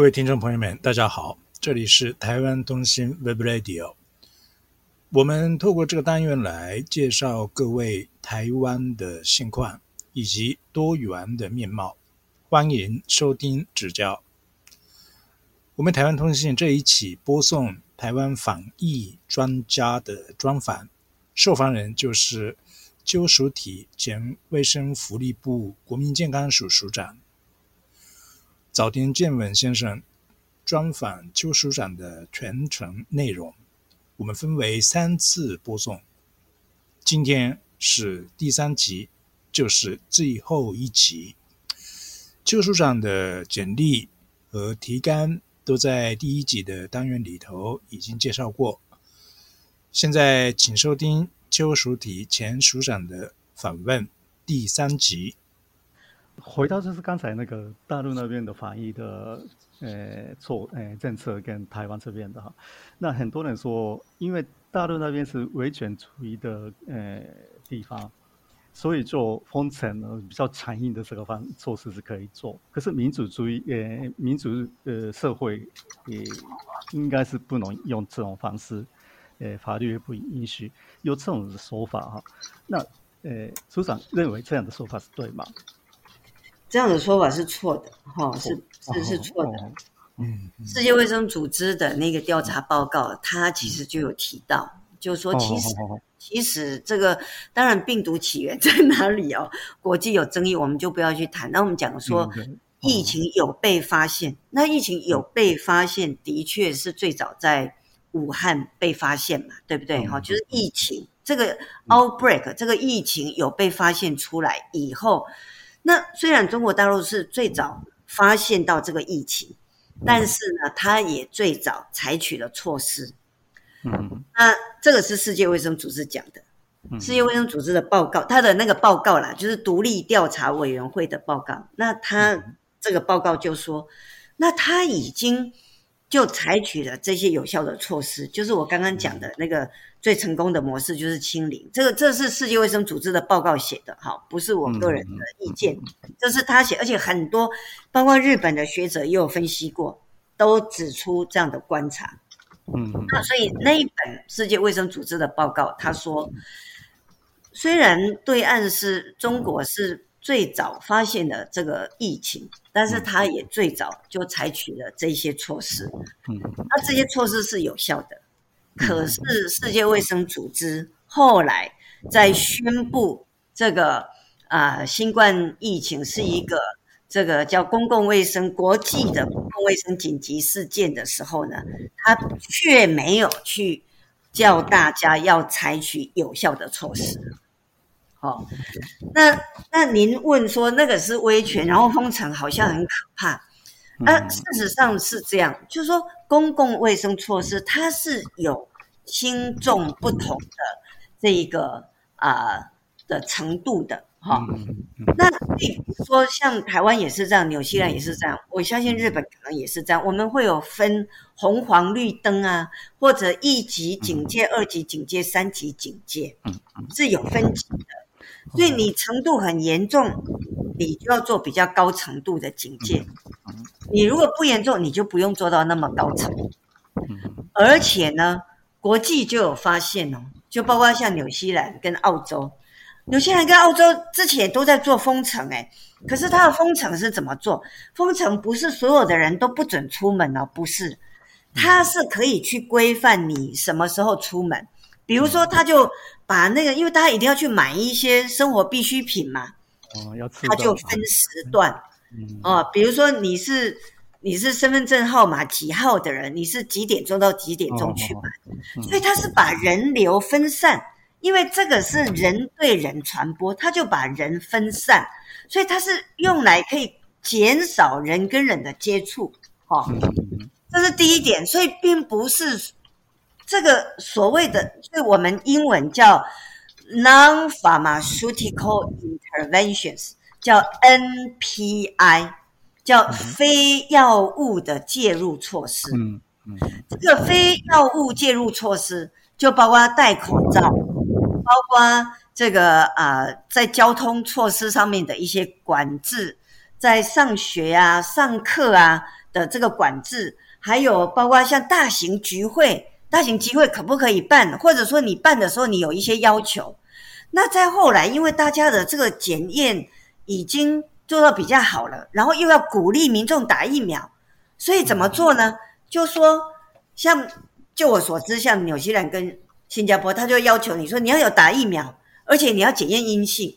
各位听众朋友们大家好，这里是台湾通信 WebRadio， 我们透过这个单元来介绍各位台湾的现况以及多元的面貌，欢迎收听指教。我们台湾通信这一期播送台湾防疫专家的专访，受访人就是邱淑媞前卫生福利部国民健康署署长。早田健文先生专访邱署长的全程内容，我们分为3次播送，今天是第3集，就是最后一集。邱署长的简历和提纲都在第1集的单元里头已经介绍过，现在请收听邱淑媞前署长的访问第3集。回到就是刚才那个大陆那边的防疫的政策跟台湾这边的哈，那很多人说，因为大陆那边是威权主义的地方，所以做封城呢比较强硬的这个措施是可以做，可是民主主义社会也应该是不能用这种方式，法律也不允许有这种说法哈。那署长认为这样的说法是对吗？这样的说法是错的，是错的。世界卫生组织的那个调查报告，它其实就有提到，就是说其实这个当然病毒起源在哪里哦，国际有争议，我们就不要去谈。那我们讲说疫情有被发现，那疫情有被发现的确是最早在武汉被发现嘛，对不对？就是疫情这个 outbreak， 这个疫情有被发现出来以后。那虽然中国大陆是最早发现到这个疫情，但是呢，它也最早采取了措施。那这个是世界卫生组织讲的，世界卫生组织的报告，它的那个报告啦，就是独立调查委员会的报告。那它这个报告就说，那它已经就采取了这些有效的措施，就是我刚刚讲的那个最成功的模式就是清零。这是世界卫生组织的报告写的，好，不是我个人的意见，这是他写，而且很多包括日本的学者也有分析过，都指出这样的观察。那所以那一本世界卫生组织的报告，他说，虽然对岸是中国是最早发现了这个疫情，但是他也最早就采取了这些措施。那这些措施是有效的，可是世界卫生组织后来在宣布这个新冠疫情是一个这个叫公共卫生国际的公共卫生紧急事件的时候呢，他却没有去叫大家要采取有效的措施。哦，那您问说那个是威权，然后封城好像很可怕，事实上是这样，就是说公共卫生措施它是有轻重不同的这一个的程度的，哈。那比如说像台湾也是这样，纽西兰也是这样，我相信日本可能也是这样。我们会有分红黄绿灯啊，或者1级警戒、2级警戒、3级警戒，是有分级的。所以你程度很严重，你就要做比较高程度的警戒，你如果不严重你就不用做到那么高程度。而且呢，国际就有发现哦，就包括像纽西兰跟澳洲，纽西兰跟澳洲之前都在做封城，可是它的封城是怎么做？封城不是所有的人都不准出门哦，不是，它是可以去规范你什么时候出门。比如说他就把那个，因为他一定要去买一些生活必需品嘛，他就分时段哦，比如说你是身份证号码几号的人，你是几点钟到几点钟去买，所以他是把人流分散，因为这个是人对人传播，他就把人分散，所以他是用来可以减少人跟人的接触，哦，这是第一点。所以并不是这个所谓的，所以我们英文叫 Non-Pharmaceutical Interventions， 叫 NPI， 叫非药物的介入措施。这个非药物介入措施就包括戴口罩，包括这个在交通措施上面的一些管制，在上学啊、上课啊的这个管制，还有包括像大型集会，大型集会可不可以办，或者说你办的时候你有一些要求。那再后来因为大家的这个检验已经做到比较好了，然后又要鼓励民众打疫苗，所以怎么做呢？就说像就我所知，像纽西兰跟新加坡，他就要求你说你要有打疫苗，而且你要检验阴性，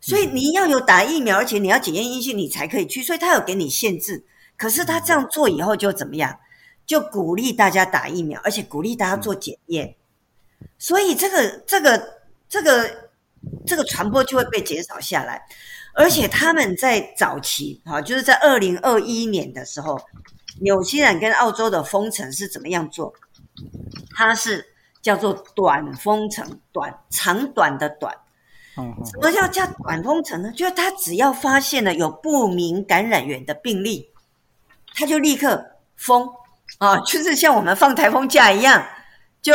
所以你要有打疫苗而且你要检验阴性你才可以去，所以他有给你限制。可是他这样做以后就怎么样，就鼓励大家打疫苗，而且鼓励大家做检验，所以这个传播就会被减少下来。而且他们在早期就是在2021年的时候，纽西兰跟澳洲的封城是怎么样做，它是叫做短封城，长短的短。什么叫短封城呢？就是他只要发现了有不明感染源的病例，他就立刻封啊，就是像我们放台风假一样，就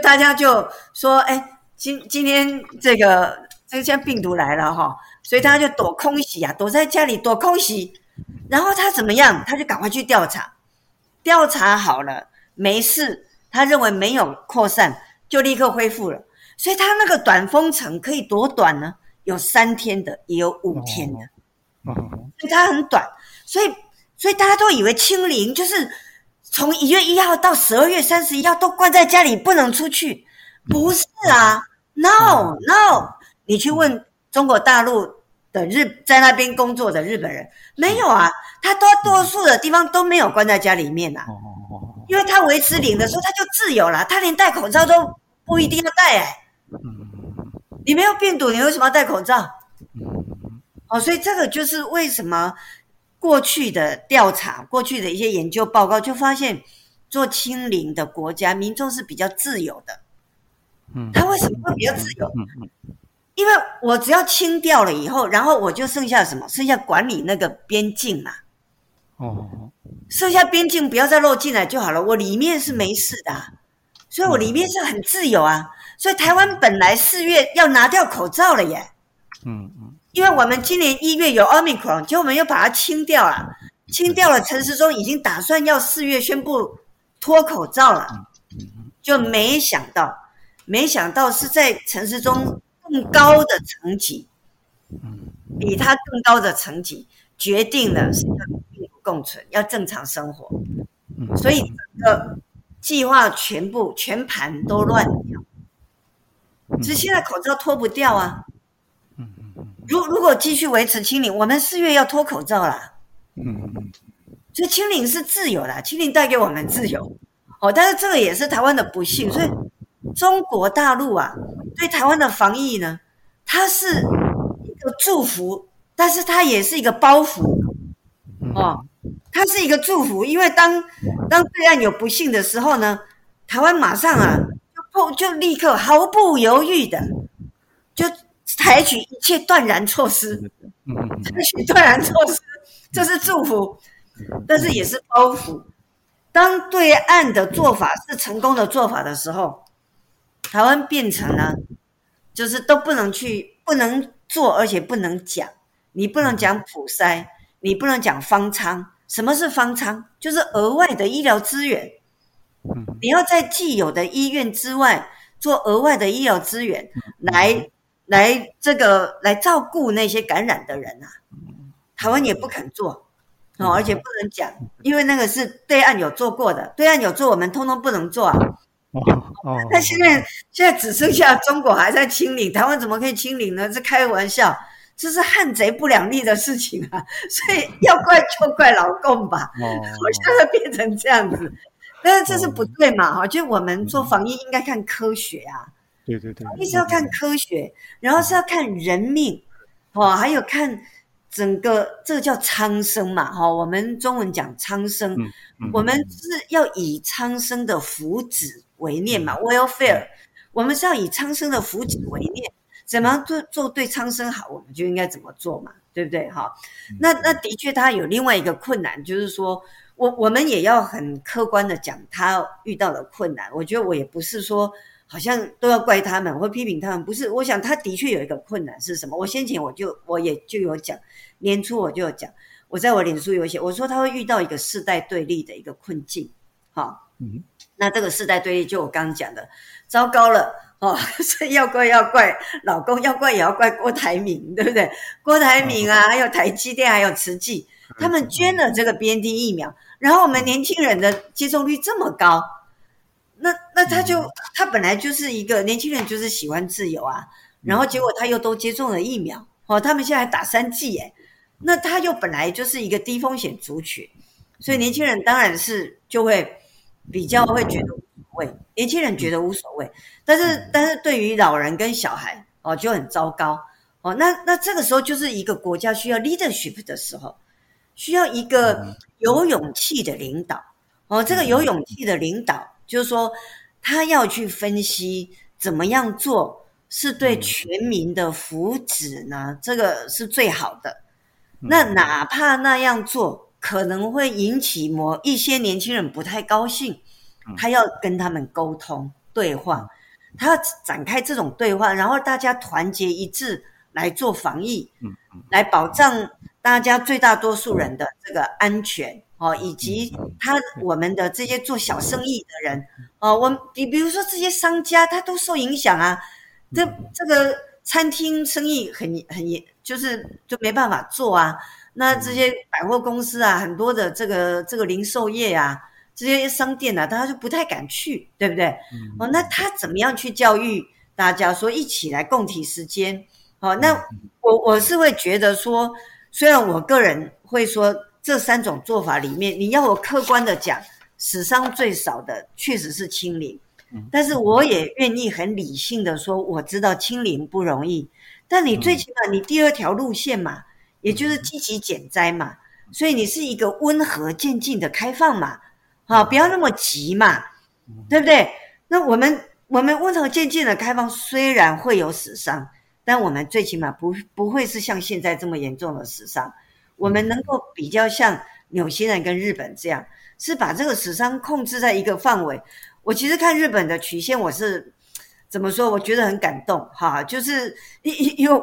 大家就说，哎，今天这个像病毒来了哈，所以大家就躲空袭啊，躲在家里躲空袭，然后他怎么样？他就赶快去调查，调查好了没事，他认为没有扩散，就立刻恢复了。所以他那个短封城可以多短呢？有3天的，也有5天的，所以他很短。所以大家都以为清零就是从1月1号到12月31号都关在家里不能出去，不是啊 ，no， 你去问中国大陆的在那边工作的日本人，没有啊，他多数的地方都没有关在家里面啊，因为他维持零的时候他就自由了，他连戴口罩都不一定要戴哎。你没有病毒，你为什么要戴口罩？哦，所以这个就是为什么过去的调查、过去的一些研究报告就发现，做清零的国家民众是比较自由的。他为什么会比较自由？因为我只要清掉了以后，然后我就剩下什么？剩下管理那个边境嘛。剩下边境不要再漏进来就好了，我里面是没事的啊。所以我里面是很自由啊，所以台湾本来4月要拿掉口罩了耶，因为我们今年1月有 Omicron， 结果我们又把它清掉了，陈时中已经打算要4月宣布脱口罩了，就没想到是在陈时中比他更高的层级决定了是要病毒共存，要正常生活，所以整个计划全盘都乱掉，只是现在口罩脱不掉啊。如果继续维持清零，我们4月要脱口罩啦。所以清零是自由啦，清零带给我们自由。但是这个也是台湾的不幸，所以中国大陆啊，对台湾的防疫呢，它是一个祝福，但是它也是一个包袱。它是一个祝福，因为当对岸有不幸的时候呢，台湾马上啊就立刻毫不犹豫的就采取一切断然措施，这是祝福，但是也是包袱。当对岸的做法是成功的做法的时候，台湾变成了就是都不能去，不能做，而且不能讲，你不能讲普筛，你不能讲方舱。什么是方舱？就是额外的医疗资源，你要在既有的医院之外做额外的医疗资源来照顾那些感染的人啊。台湾也不肯做，而且不能讲，因为那个是对岸有做过的，对岸有做，我们通通不能做啊。那现在只剩下中国还在清零，台湾怎么可以清零呢？这开玩笑。这是汉贼不两立的事情啊，所以要怪就怪老共吧，好像变成这样子，但是这是不对嘛，就我们做防疫应该看科学啊，对，防疫是要看科学，然后是要看人命，还有看整个这个叫苍生嘛，我们中文讲苍生，我们是要以苍生的福祉为念嘛 ，welfare， 我们是要以苍生的福祉为念。怎么做对苍生好，我们就应该怎么做嘛，对不对？那的确他有另外一个困难，就是说我们也要很客观的讲他遇到的困难。我觉得我也不是说好像都要怪他们或批评他们，不是，我想他的确有一个困难是什么？我先前我也就有讲，年初我就有讲，我在我脸书有写，我说他会遇到一个世代对立的一个困境。好，那这个世代对立就我刚刚讲的，糟糕了哦，所以要怪老公，要怪也要怪郭台铭，对不对？郭台铭啊，还有台积电，还有慈济，他们捐了这个 BNT 疫苗，然后我们年轻人的接种率这么高，那他本来就是一个年轻人，就是喜欢自由啊，然后结果他又都接种了疫苗，哦，他们现在还打3剂耶，那他又本来就是一个低风险族群，所以年轻人当然是就会比较会觉得无所谓，年轻人觉得无所谓，但是对于老人跟小孩哦就很糟糕哦。那这个时候就是一个国家需要 leadership 的时候，需要一个有勇气的领导哦。这个有勇气的领导就是说他要去分析怎么样做是对全民的福祉呢，这个是最好的。那哪怕那样做可能会引起某一些年轻人不太高兴，他要跟他们沟通对话，他要展开这种对话，然后大家团结一致来做防疫，来保障大家最大多数人的这个安全哦，以及我们的这些做小生意的人哦，我们比如说这些商家他都受影响啊，这个餐厅生意很就是就没办法做啊，那这些百货公司啊，很多的这个零售业啊，这些商店啊，大家就不太敢去，对不对？哦，那他怎么样去教育大家说一起来共体时间？哦，那我是会觉得说，虽然我个人会说这3种做法里面，你要我客观的讲，死伤最少的确实是清零，但是我也愿意很理性的说，我知道清零不容易，但你最起码你第2条路线嘛，也就是积极减灾嘛，所以你是一个温和渐进的开放嘛，好，不要那么急嘛，对不对？那我们温和渐进的开放虽然会有死伤，但我们最起码不会是像现在这么严重的死伤，我们能够比较像纽西兰跟日本这样，是把这个死伤控制在一个范围。我其实看日本的曲线，我是怎么说？我觉得很感动哈，就是因为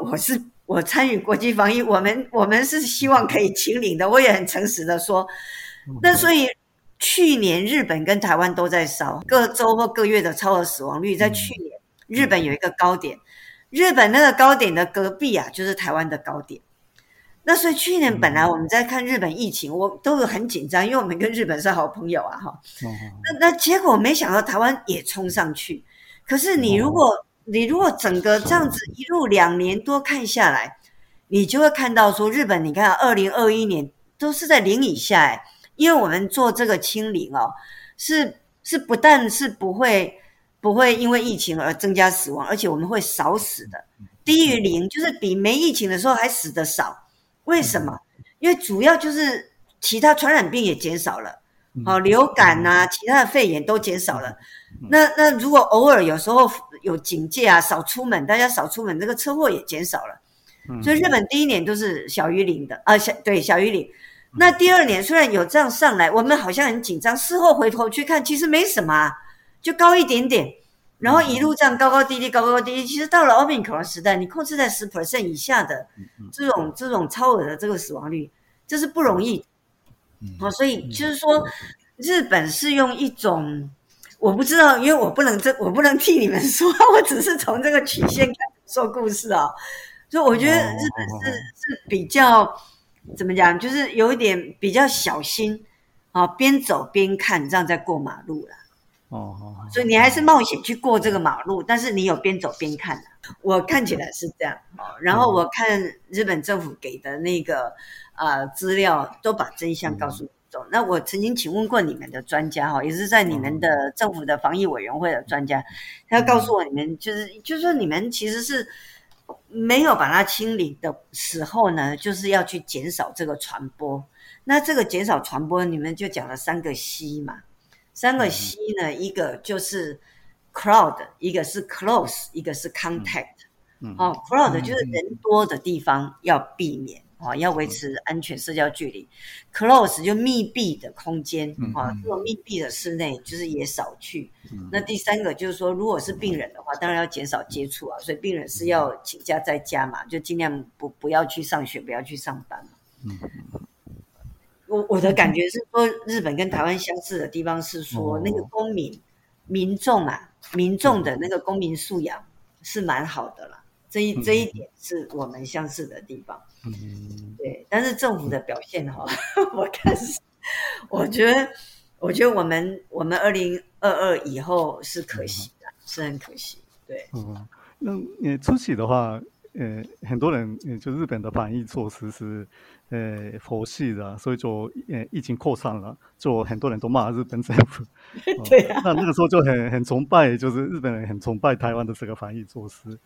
我参与国际防疫，我们是希望可以清零的，我也很诚实的说。那所以去年日本跟台湾都在烧，各周或各月的超额死亡率，在去年日本有一个高点，日本那个高点的隔壁啊，就是台湾的高点。那所以去年本来我们在看日本疫情，我都很紧张，因为我们跟日本是好朋友啊哈。那结果没想到台湾也冲上去，可是你如果整个这样子一路2年多看下来，你就会看到说日本，你看2021年都是在0以下欸，因为我们做这个清零哦，是不但是不会因为疫情而增加死亡，而且我们会少死的，低于0，就是比没疫情的时候还死得少。为什么？因为主要就是其他传染病也减少了。好，流感啊，其他的肺炎都减少了。那如果偶尔有时候有警戒啊，少出门，大家少出门，这个车祸也减少了。所以日本第一年都是小于0的啊，小于零。那第2年虽然有这样上来，我们好像很紧张，事后回头去看，其实没什么啊，就高一点点，然后一路这样高高低低，高高低低。其实到了Omicron时代，你控制在 10% 以下的这种超额的这个死亡率，这是不容易的。好，所以就是说，日本是用一种我不知道，因为我不能替你们说，我只是从这个曲线开始说故事啊。所以我觉得日本是比较怎么讲，就是有一点比较小心啊，边走边看，这样在过马路啦。哦，所以你还是冒险去过这个马路，但是你有边走边看。我看起来是这样，然后我看日本政府给的那个资料都把真相告诉民众。那我曾经请问过你们的专家哈，也是在你们的政府的防疫委员会的专家，他告诉我你们就是说你们其实是没有把它清理的时候呢，就是要去减少这个传播。那这个减少传播，你们就讲了3个C嘛。3个C呢，一个就是crowd， 一个是 close， 一个是 contact。crowd 就是人多的地方要避免，要维持安全社交距离。close 就密闭的空间，这种密闭的室内就是也少去。那第3个就是说，如果是病人的话，当然要减少接触啊，所以病人是要请假在家嘛，就尽量不要去上学，不要去上班嘛。我的感觉是说，日本跟台湾相似的地方是说，那个公民、民众啊，民众的那个公民素养是蛮好的啦。这一点是我们相似的地方。嗯，对。但是政府的表现哈，我看是，我觉得我们2022以后是可惜的，是很可惜。对。嗯，那出席的话。很多人就日本的防疫措施是佛系的，所以就疫情扩散了，就很多人都骂日本政府。对啊，那个时候就很崇拜，就是日本人很崇拜台湾的这个防疫措施。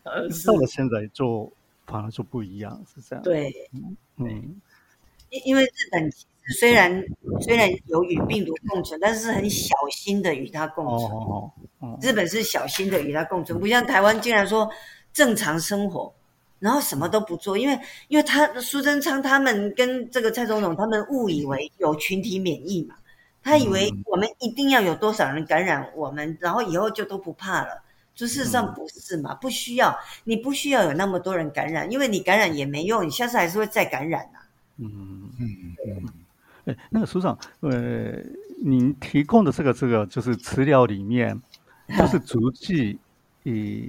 到了现在就反而就不一样，是这样。对，嗯，因为日本虽然有与病毒共存，但是很小心的与它共存。哦，日本是小心的与它共存，不像台湾竟然说正常生活。然后什么都不做，因为他苏贞昌他们跟这个蔡总统他们误以为有群体免疫嘛，他以为我们一定要有多少人感染我们，然后以后就都不怕了，就事实上不是嘛，不需要，你不需要有那么多人感染，因为你感染也没用，你下次还是会再感染啊。那个署长，您提供的这个就是资料里面就是足迹。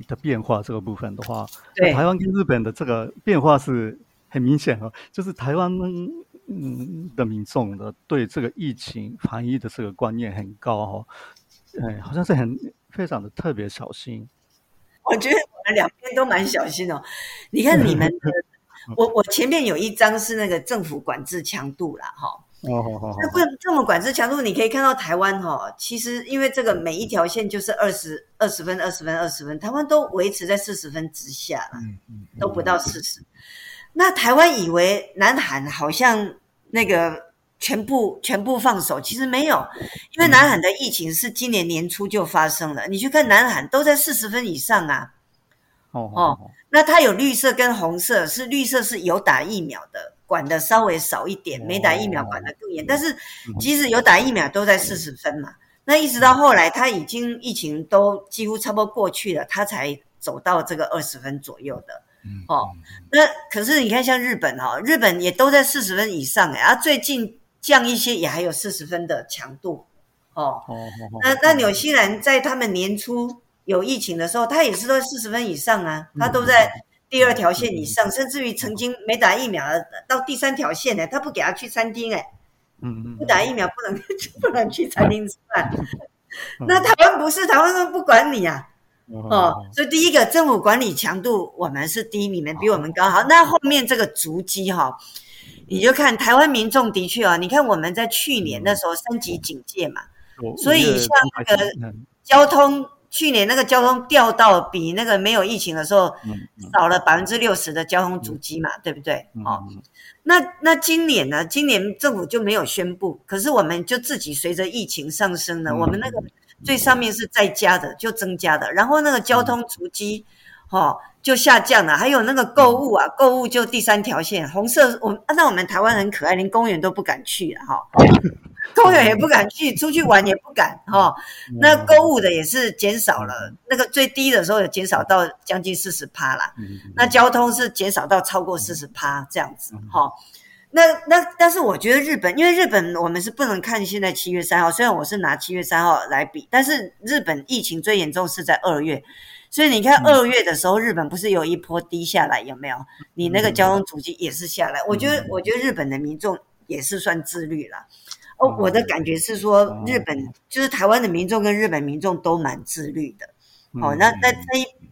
的变化这个部分的话，台湾跟日本的这个变化是很明显啊，就是台湾的民众的对这个疫情防疫的这个观念很高哦，好像是非常的特别小心。我觉得我们两边都蛮小心哦。你看你们的，我前面有一张是那个政府管制强度啦，哈。政府管制强度，你可以看到台湾哈，其实因为这个每一条线就是20分、20分、20分，台湾都维持在40分之下了，都不到40。那台湾以为南韩好像那个全部放手，其实没有，因为南韩的疫情是今年年初就发生了，你去看南韩都在40分以上啊。那它有绿色跟红色，是绿色是有打疫苗的。管的稍微少一点，没打疫苗管的更严，但是即使有打疫苗都在40分嘛。那一直到后来他已经疫情都几乎差不多过去了，他才走到这个20分左右的。那可是你看像日本哦，日本也都在40分以上，最近降一些也还有40分的强度。那纽西兰在他们年初有疫情的时候，他也是都在40分以上啊，他都在第二条线以上，甚至于曾经没打疫苗到第三条线他不给他去餐厅不打疫苗不能去餐厅吃饭。那台湾不是，台湾不管你啊，所以第一个政府管理强度我们是低，你们比我们高。好，那后面这个足迹你就看台湾民众的确你看我们在去年那时候3级警戒嘛，所以像那个交通。去年那个交通掉到比那个没有疫情的时候少了 60% 的交通足迹嘛，对不对？那今年呢？今年政府就没有宣布，可是我们就自己随着疫情上升了，我们那个最上面是在家的就增加的，然后那个交通足迹就下降了，还有那个购物啊，购物就第三条线红色。那我们台湾很可爱，连公园都不敢去了公园也不敢去，出去玩也不敢那购物的也是减少了，那个最低的时候有减少到将近 40% 啦，那交通是减少到超过 40% 这样子那但是我觉得日本，因为日本我们是不能看现在7月3号，虽然我是拿7月3号来比，但是日本疫情最严重是在2月。所以你看2月的时候，日本不是有一波低下来，有没有？你那个交通足迹也是下来。我觉得日本的民众也是算自律啦。我的感觉是说，日本就是台湾的民众跟日本民众都蛮自律的。那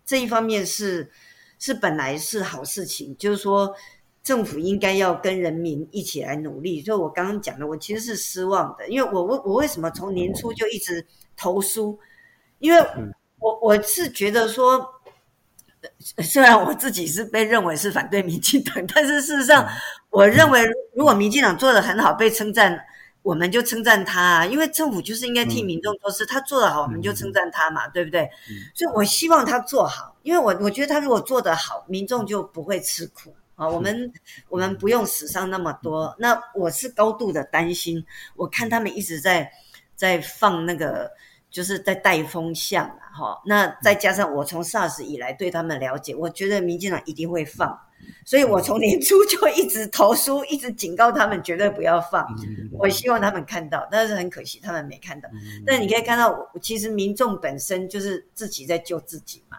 这一方面是本来是好事情，就是说政府应该要跟人民一起来努力。所以我刚刚讲的，我其实是失望的，因为我为什么从年初就一直投诉？因为我是觉得说，虽然我自己是被认为是反对民进党，但是事实上，我认为如果民进党做得很好，被称赞。我们就称赞他因为政府就是应该替民众做事，他做得好我们就称赞他嘛，对不对？所以我希望他做好，因为我觉得他如果做得好，民众就不会吃苦我们不用死伤那么多。那我是高度的担心，我看他们一直在放那个就是在带风向那再加上我从 SARS 以来对他们了解，我觉得民进党一定会放所以我从年初就一直投书，一直警告他们绝对不要放。我希望他们看到，但是很可惜他们没看到。但你可以看到，其实民众本身就是自己在救自己嘛。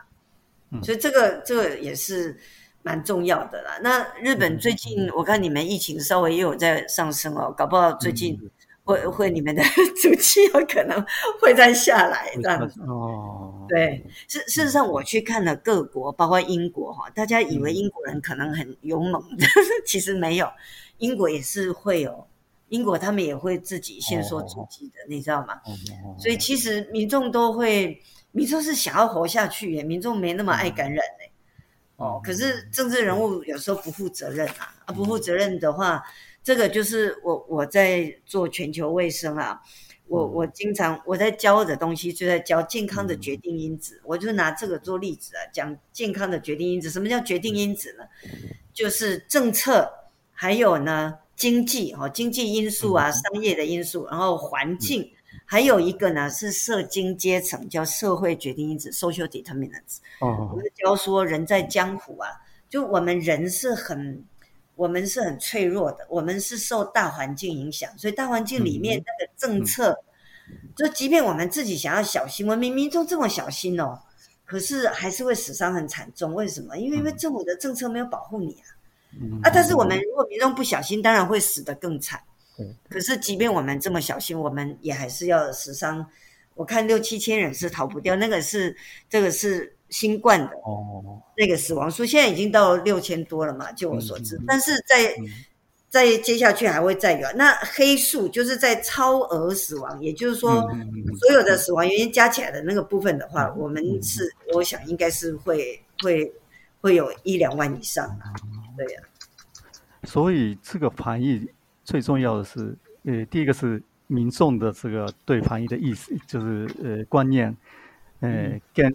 所以这个也是蛮重要的啦。那日本最近我看你们疫情稍微也有在上升哦，搞不好最近会你们的足迹有可能会再下来这样子。哦，对，事实上我去看了各国，包括英国哈，大家以为英国人可能很勇猛的，其实没有，英国也是会有，英国他们也会自己限缩自己的，你知道吗？所以其实民众是想要活下去耶，民众没那么爱感染耶。哦，可是政治人物有时候不负责任啊，不负责任的话，这个就是我在做全球卫生啊，我经常我在教的东西就在教健康的决定因子，我就拿这个做例子啊，讲健康的决定因子。什么叫决定因子呢？就是政策，还有呢经济哦，经济因素啊，商业的因素，然后环境。还有一个呢是社经阶层，叫社会决定因子 （social determinants）。我们教说人在江湖啊，就我们人是很，我们是很脆弱的，我们是受大环境影响，所以大环境里面那个政策，就即便我们自己想要小心，我们民众这么小心哦，可是还是会死伤很惨重。为什么？因为政府的政策没有保护你啊！但是我们如果民众不小心，当然会死得更惨。可是即便我们这么小心，我们也还是要死伤。我看6,7千人是逃不掉，那个是这个是新冠的那个死亡数，现在已经到6000多了嘛，就我所知。但是在接下去还会再有。那黑数就是在超额死亡，也就是说所有的死亡原因加起来的那个部分的话，我们是我想应该是会有1-2万以上啊。对呀。所以这个防疫。最重要的是，第一个是民众的这个对防疫的意识，就是观念，跟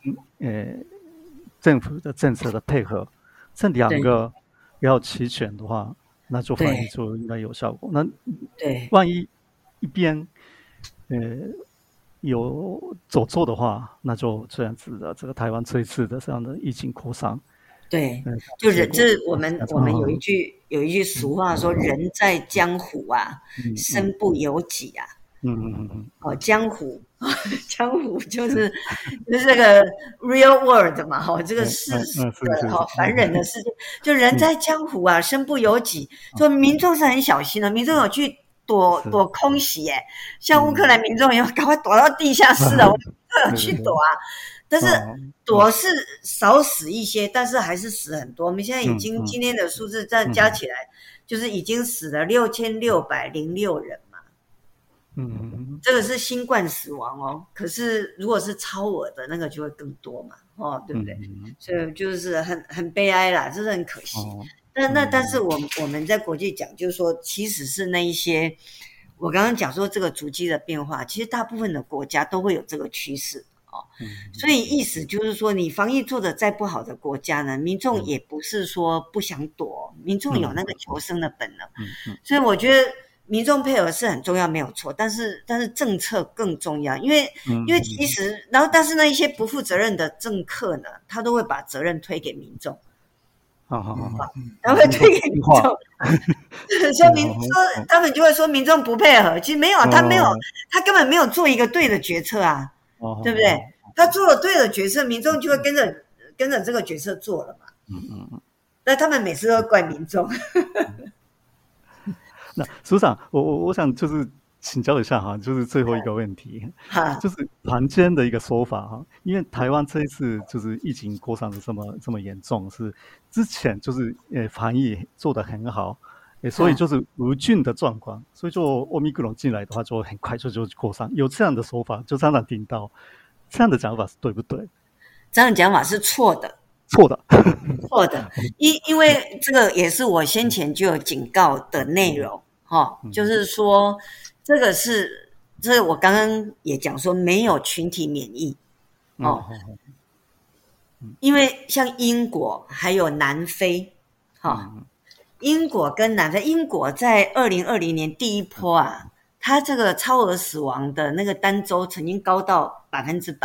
政府的政策的配合，这两个要齐全的话，那做防疫就应该有效果。那万一一边有走错的话，那就这样子的，这个台湾这一次的这样的疫情扩散。对，就是这我们有一句俗话说，人在江湖啊，身不由己啊。哦，江湖就是这个 real world 嘛，这个世的凡人的世界，就人在江湖啊，身不由己。所以民众是很小心的，民众有去躲空袭像乌克兰民众也赶快躲到地下室啊，我去躲啊。但是躲是少死一些，但是还是死很多。我们现在已经今天的数字这样加起来，就是已经死了6606人嘛。这个是新冠死亡哦。可是如果是超额的那个就会更多嘛，对不对？所以就是很悲哀啦，这是很可惜。但是我们在国际讲，就是说，其实是那一些我刚刚讲说这个足迹的变化，其实大部分的国家都会有这个趋势。所以意思就是说，你防疫做的再不好的国家呢，民众也不是说不想躲，民众有那个求生的本能。所以我觉得民众配合是很重要，没有错。但是政策更重要，因为其实，然后但是那一些不负责任的政客呢，他都会把责任推给民众。好，他会推给民众，说他们就会说民众不配合，其实没有，他根本没有做一个对的决策啊。对不对？他做了对的决策，民众就会跟着这个决策做了嘛。那他们每次都怪民众。那署长，我想就是请教一下哈，就是最后一个问题，就是坊间的一个说法哈，因为台湾这一次就是疫情扩散的这么严重，是之前就是防疫做得很好。所以就是无菌的状况，所以就欧米克戎进来的话，就很快就扩散。有这样的说法，就常常听到，这样的讲法是对不对？这样的讲法是错的。因为这个也是我先前就有警告的内容，就是说这个我刚刚也讲说没有群体免疫，因为像英国还有南非，英国跟南非，英国在2020年第一波啊，它这个超额死亡的那个单周曾经高到100%，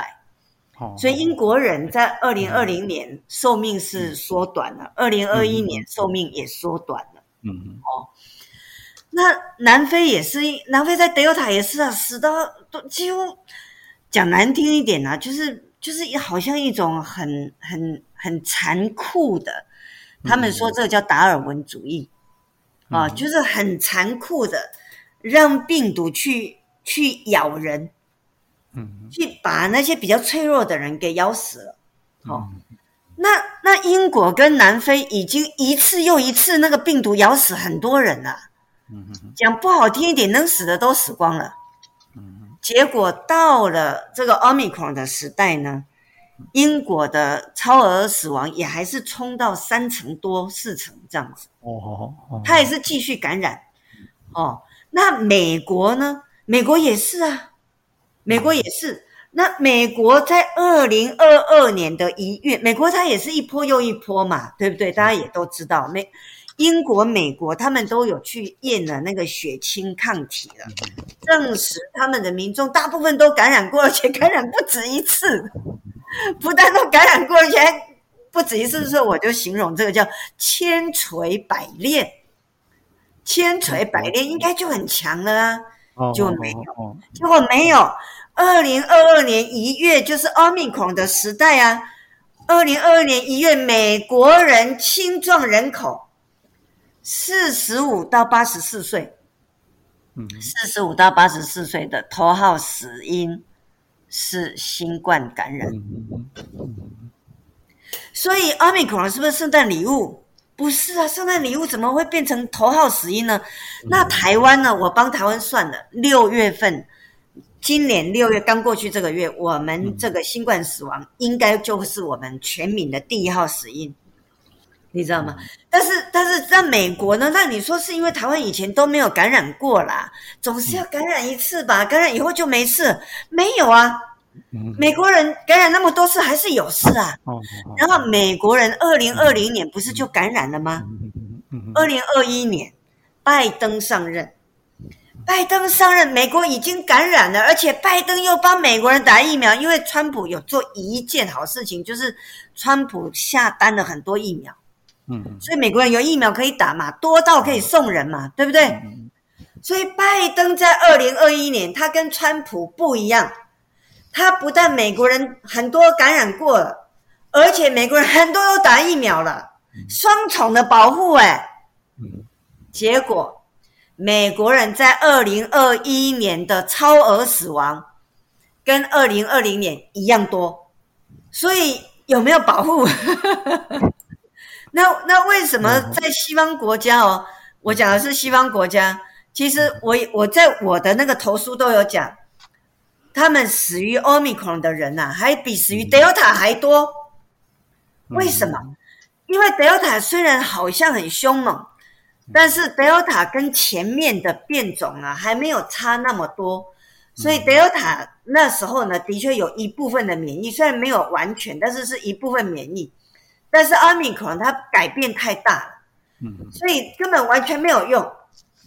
所以英国人在2020年寿命是缩短了，2021年寿命也缩短了。嗯，哦，那南非也是，南非在 Delta 也是啊，死到都几乎讲难听一点啊，就是好像一种很残酷的，他们说这个叫达尔文主义啊，就是很残酷的让病毒去咬人。去把那些比较脆弱的人给咬死了，哦，那英国跟南非已经一次又一次那个病毒咬死很多人了，讲不好听一点，能死的都死光了。结果到了这个 Omicron 的时代呢，英国的超额死亡也还是冲到3%多4%这样子，它也是继续感染，哦，那美国呢？美国也是啊。美国也是，那美国在2022年的1月，美国它也是一波又一波嘛，对不对？大家也都知道，英国、美国他们都有去验了那个血清抗体了，证实他们的民众大部分都感染过，而且感染不止一次，不但都感染过，而且不止一次，所以我就形容这个叫千锤百炼。千锤百炼应该就很强了啊。就没有，结果没有。2022年1月就是 Omicron 的时代啊。2022年1月，美国人青壮人口45到84岁。45到84岁的头号死因是新冠感染。所以 Omicron 是不是圣诞礼物？不是啊，圣诞礼物怎么会变成头号死因呢？那台湾呢？我帮台湾算了，6月份，今年6月刚过去这个月，我们这个新冠死亡应该就是我们全民的第一号死因，你知道吗？但是在美国呢，那你说是因为台湾以前都没有感染过啦，总是要感染一次吧，感染以后就没事，没有啊。美国人感染那么多次还是有事啊，然后美国人2020年不是就感染了吗？2021年拜登上任，美国已经感染了，而且拜登又帮美国人打疫苗，因为川普有做一件好事情，就是川普下单了很多疫苗，所以美国人有疫苗可以打嘛，多到可以送人嘛，对不对？所以拜登在2021年他跟川普不一样，他不但美国人很多感染过了，而且美国人很多都打疫苗了，双重的保护哎。结果，美国人在2021年的超额死亡跟2020年一样多，所以有没有保护？那为什么在西方国家哦？我讲的是西方国家，其实我在我的那个投书都有讲。他们死于 Omicron 的人啊，还比死于 Delta 还多。为什么？因为 Delta 虽然好像很凶猛，但是 Delta 跟前面的变种啊还没有差那么多，所以 Delta 那时候呢，的确有一部分的免疫，虽然没有完全，但是是一部分免疫。但是 Omicron 它改变太大了，所以根本完全没有用。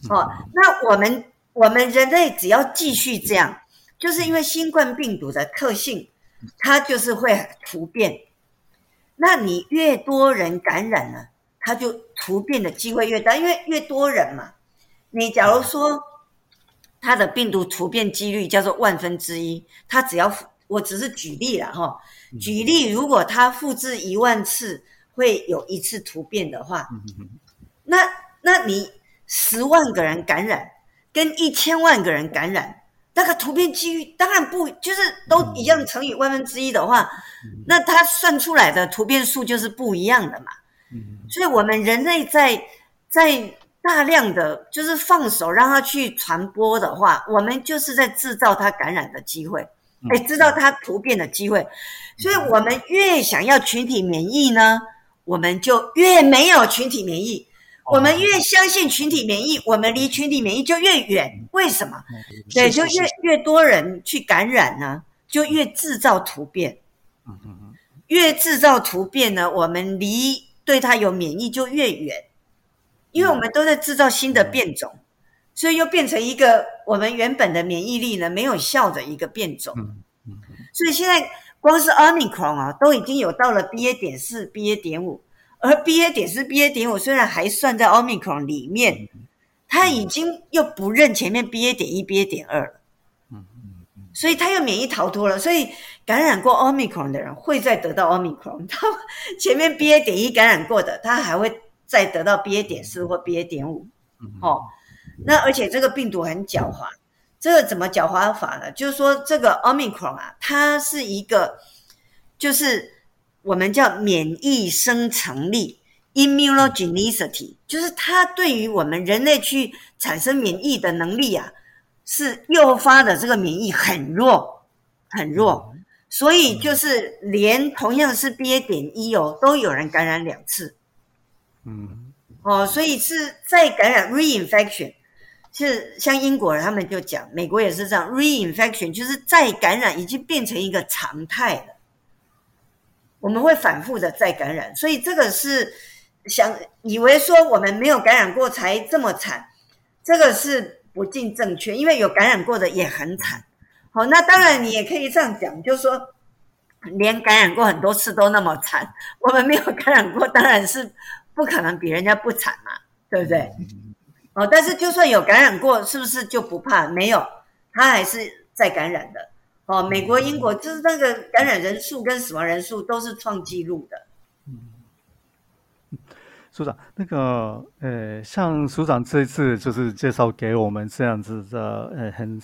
哦，那我们人类只要继续这样。就是因为新冠病毒的特性，它就是会突变。那你越多人感染了，它就突变的机会越大，因为越多人嘛。你假如说它的病毒突变几率叫做1/1000，它只要我只是举例啦哈，举例如果它复制10000次会有一次突变的话，那你10万个人感染跟1000万个人感染。那个突变几率当然不就是都一样乘以1/1000的话，那它算出来的突变数就是不一样的嘛。所以我们人类在大量的就是放手让它去传播的话，我们就是在制造它感染的机会，制造它突变的机会。所以我们越想要群体免疫呢，我们就越没有群体免疫。我们越相信群体免疫，我们离群体免疫就越远。为什么？对，就越多人去感染呢，就越制造突变。越制造突变呢，我们离对它有免疫就越远，因为我们都在制造新的变种，所以又变成一个我们原本的免疫力呢没有效的一个变种。所以现在。光是 Omicron 啊，都已经有到了 BA.4、BA.5， 而 BA.4、BA.5 虽然还算在 Omicron 里面，它已经又不认前面 BA.1、BA.2 了，所以它又免疫逃脱了。所以感染过 Omicron 的人会再得到 Omicron， 他前面 BA.1 感染过的，他还会再得到 BA.4 或 BA.5。哦，那而且这个病毒很狡猾。这个怎么狡猾法呢？就是说这个 Omicron 啊，它是一个就是我们叫免疫生成力 immunogenicity， 就是它对于我们人类去产生免疫的能力啊，是诱发的这个免疫很弱很弱，所以就是连同样是 BA.1 哦，都有人感染两次。哦，所以是再感染 reinfection。是像英国人他们就讲，美国也是这样 ，reinfection 就是再感染已经变成一个常态了。我们会反复的再感染，所以这个是想以为说我们没有感染过才这么惨，这个是不尽正确，因为有感染过的也很惨。好，那当然你也可以这样讲，就是说连感染过很多次都那么惨，我们没有感染过，当然是不可能比人家不惨嘛，对不对？哦，但是就算有感染过，是不是就不怕？没有，他还是在感染的。哦，美国、英国就是那个感染人数跟死亡人数都是创纪录的。署长，那个像署长这一次就是介绍给我们这样子的很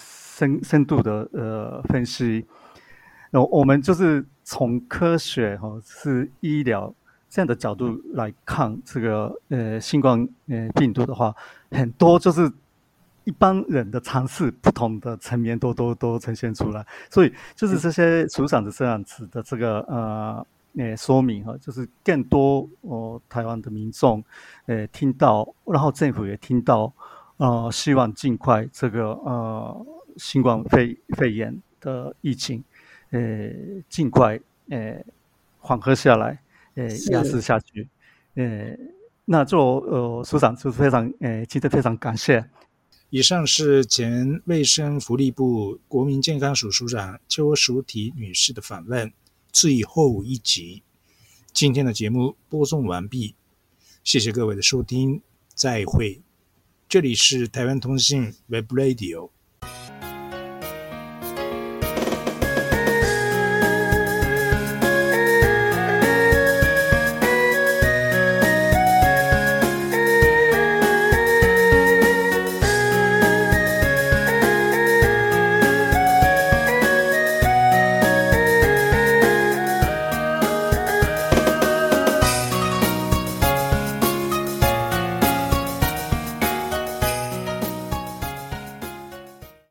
深度的分析，然后我们就是从科学哈、哦、是医疗。这样的角度来看这个新冠病毒的话，很多就是一般人的尝试不同的层面都呈现出来，所以就是这些署长的这样子的这个说明哈，就是更多台湾的民众听到，然后政府也听到，希望尽快这个新冠肺炎的疫情尽快缓和下来。压制下去，那就署长就是非常今天非常感谢。以上是前卫生福利部国民健康署署长邱淑媞女士的访问，最后一集。今天的节目播送完毕，谢谢各位的收听，再会。这里是台湾通信 WebRadio。